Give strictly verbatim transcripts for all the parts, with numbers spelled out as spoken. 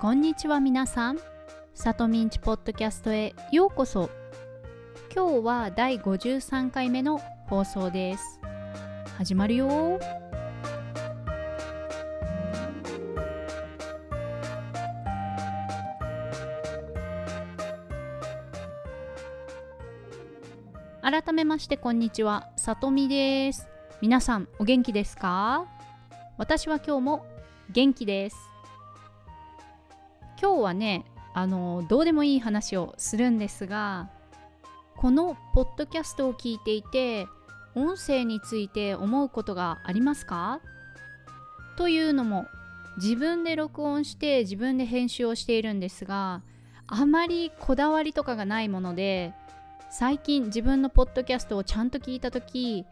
こんにちは皆さん、さとみんちポッドキャストへようこそ。今日はだいごじゅうさんかいめの放送です。始まるよ。改めましてこんにちは、さとみです。皆さんお元気ですか？私は今日も元気です。今日はね、あのどうでもいい話をするんですが、このポッドキャストを聞いていて音声について思うことがありますか？というのも、自分で録音して自分で編集をしているんですが、あまりこだわりとかがないもので、最近自分のポッドキャストをちゃんと聞いたとき、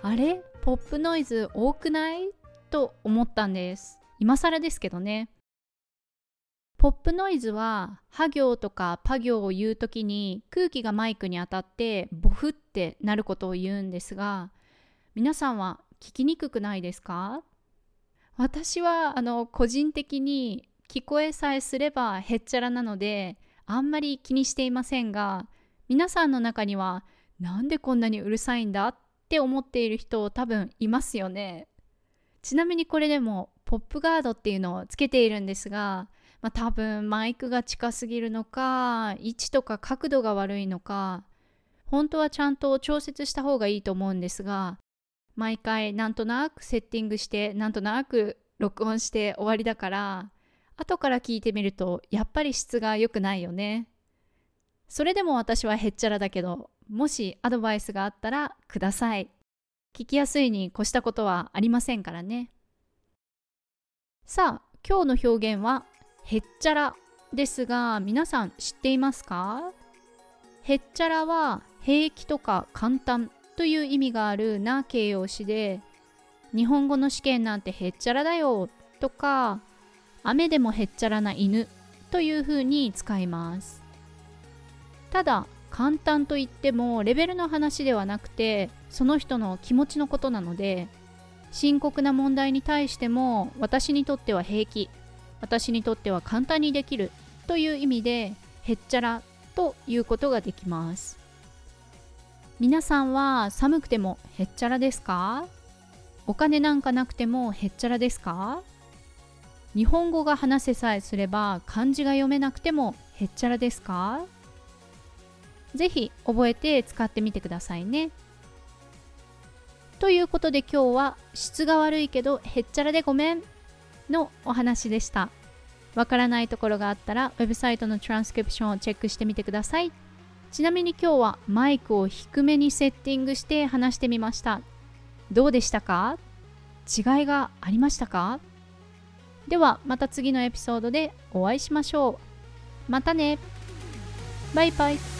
あれポップノイズ多くないと思ったんです。今更ですけどね。ポップノイズはは行とかぱ行を言うときに空気がマイクに当たってボフってなることを言うんですが、皆さんは聞きにくくないですか？私はあの個人的に聞こえさえすればへっちゃらなのであんまり気にしていませんが、皆さんの中にはなんでこんなにうるさいんだって思っている人多分いますよね。ちなみにこれでもポップガードっていうのをつけているんですが、まあ、多分マイクが近すぎるのか、位置とか角度が悪いのか、本当はちゃんと調節した方がいいと思うんですが、毎回なんとなくセッティングしてなんとなく録音して終わりだから、後から聞いてみるとやっぱり質が良くないよね。それでも私はへっちゃらだけど、もしアドバイスがあったらください。聞きやすいに越したことはありませんからね。さあ、今日の表現はへっちゃらですが、皆さん知っていますか？へっちゃらは平気とか簡単という意味があるな形容詞で、日本語の試験なんてへっちゃらだよとか、雨でもへっちゃらな犬というふうに使います。ただ簡単といってもレベルの話ではなくて、その人の気持ちのことなので、深刻な問題に対しても私にとっては平気、私にとっては簡単にできるという意味でへっちゃらということができます。皆さんは寒くてもへっちゃらですか？お金なんかなくてもへっちゃらですか？日本語が話せさえすれば漢字が読めなくてもへっちゃらですか？ぜひ覚えて使ってみてくださいね。ということで今日は質が悪いけどへっちゃらでごめんのお話でした。わからないところがあったらウェブサイトのトランスクリプションをチェックしてみてください。ちなみに今日はマイクを低めにセッティングして話してみました。どうでしたか？違いがありましたか？ではまた次のエピソードでお会いしましょう。またね。バイバイ。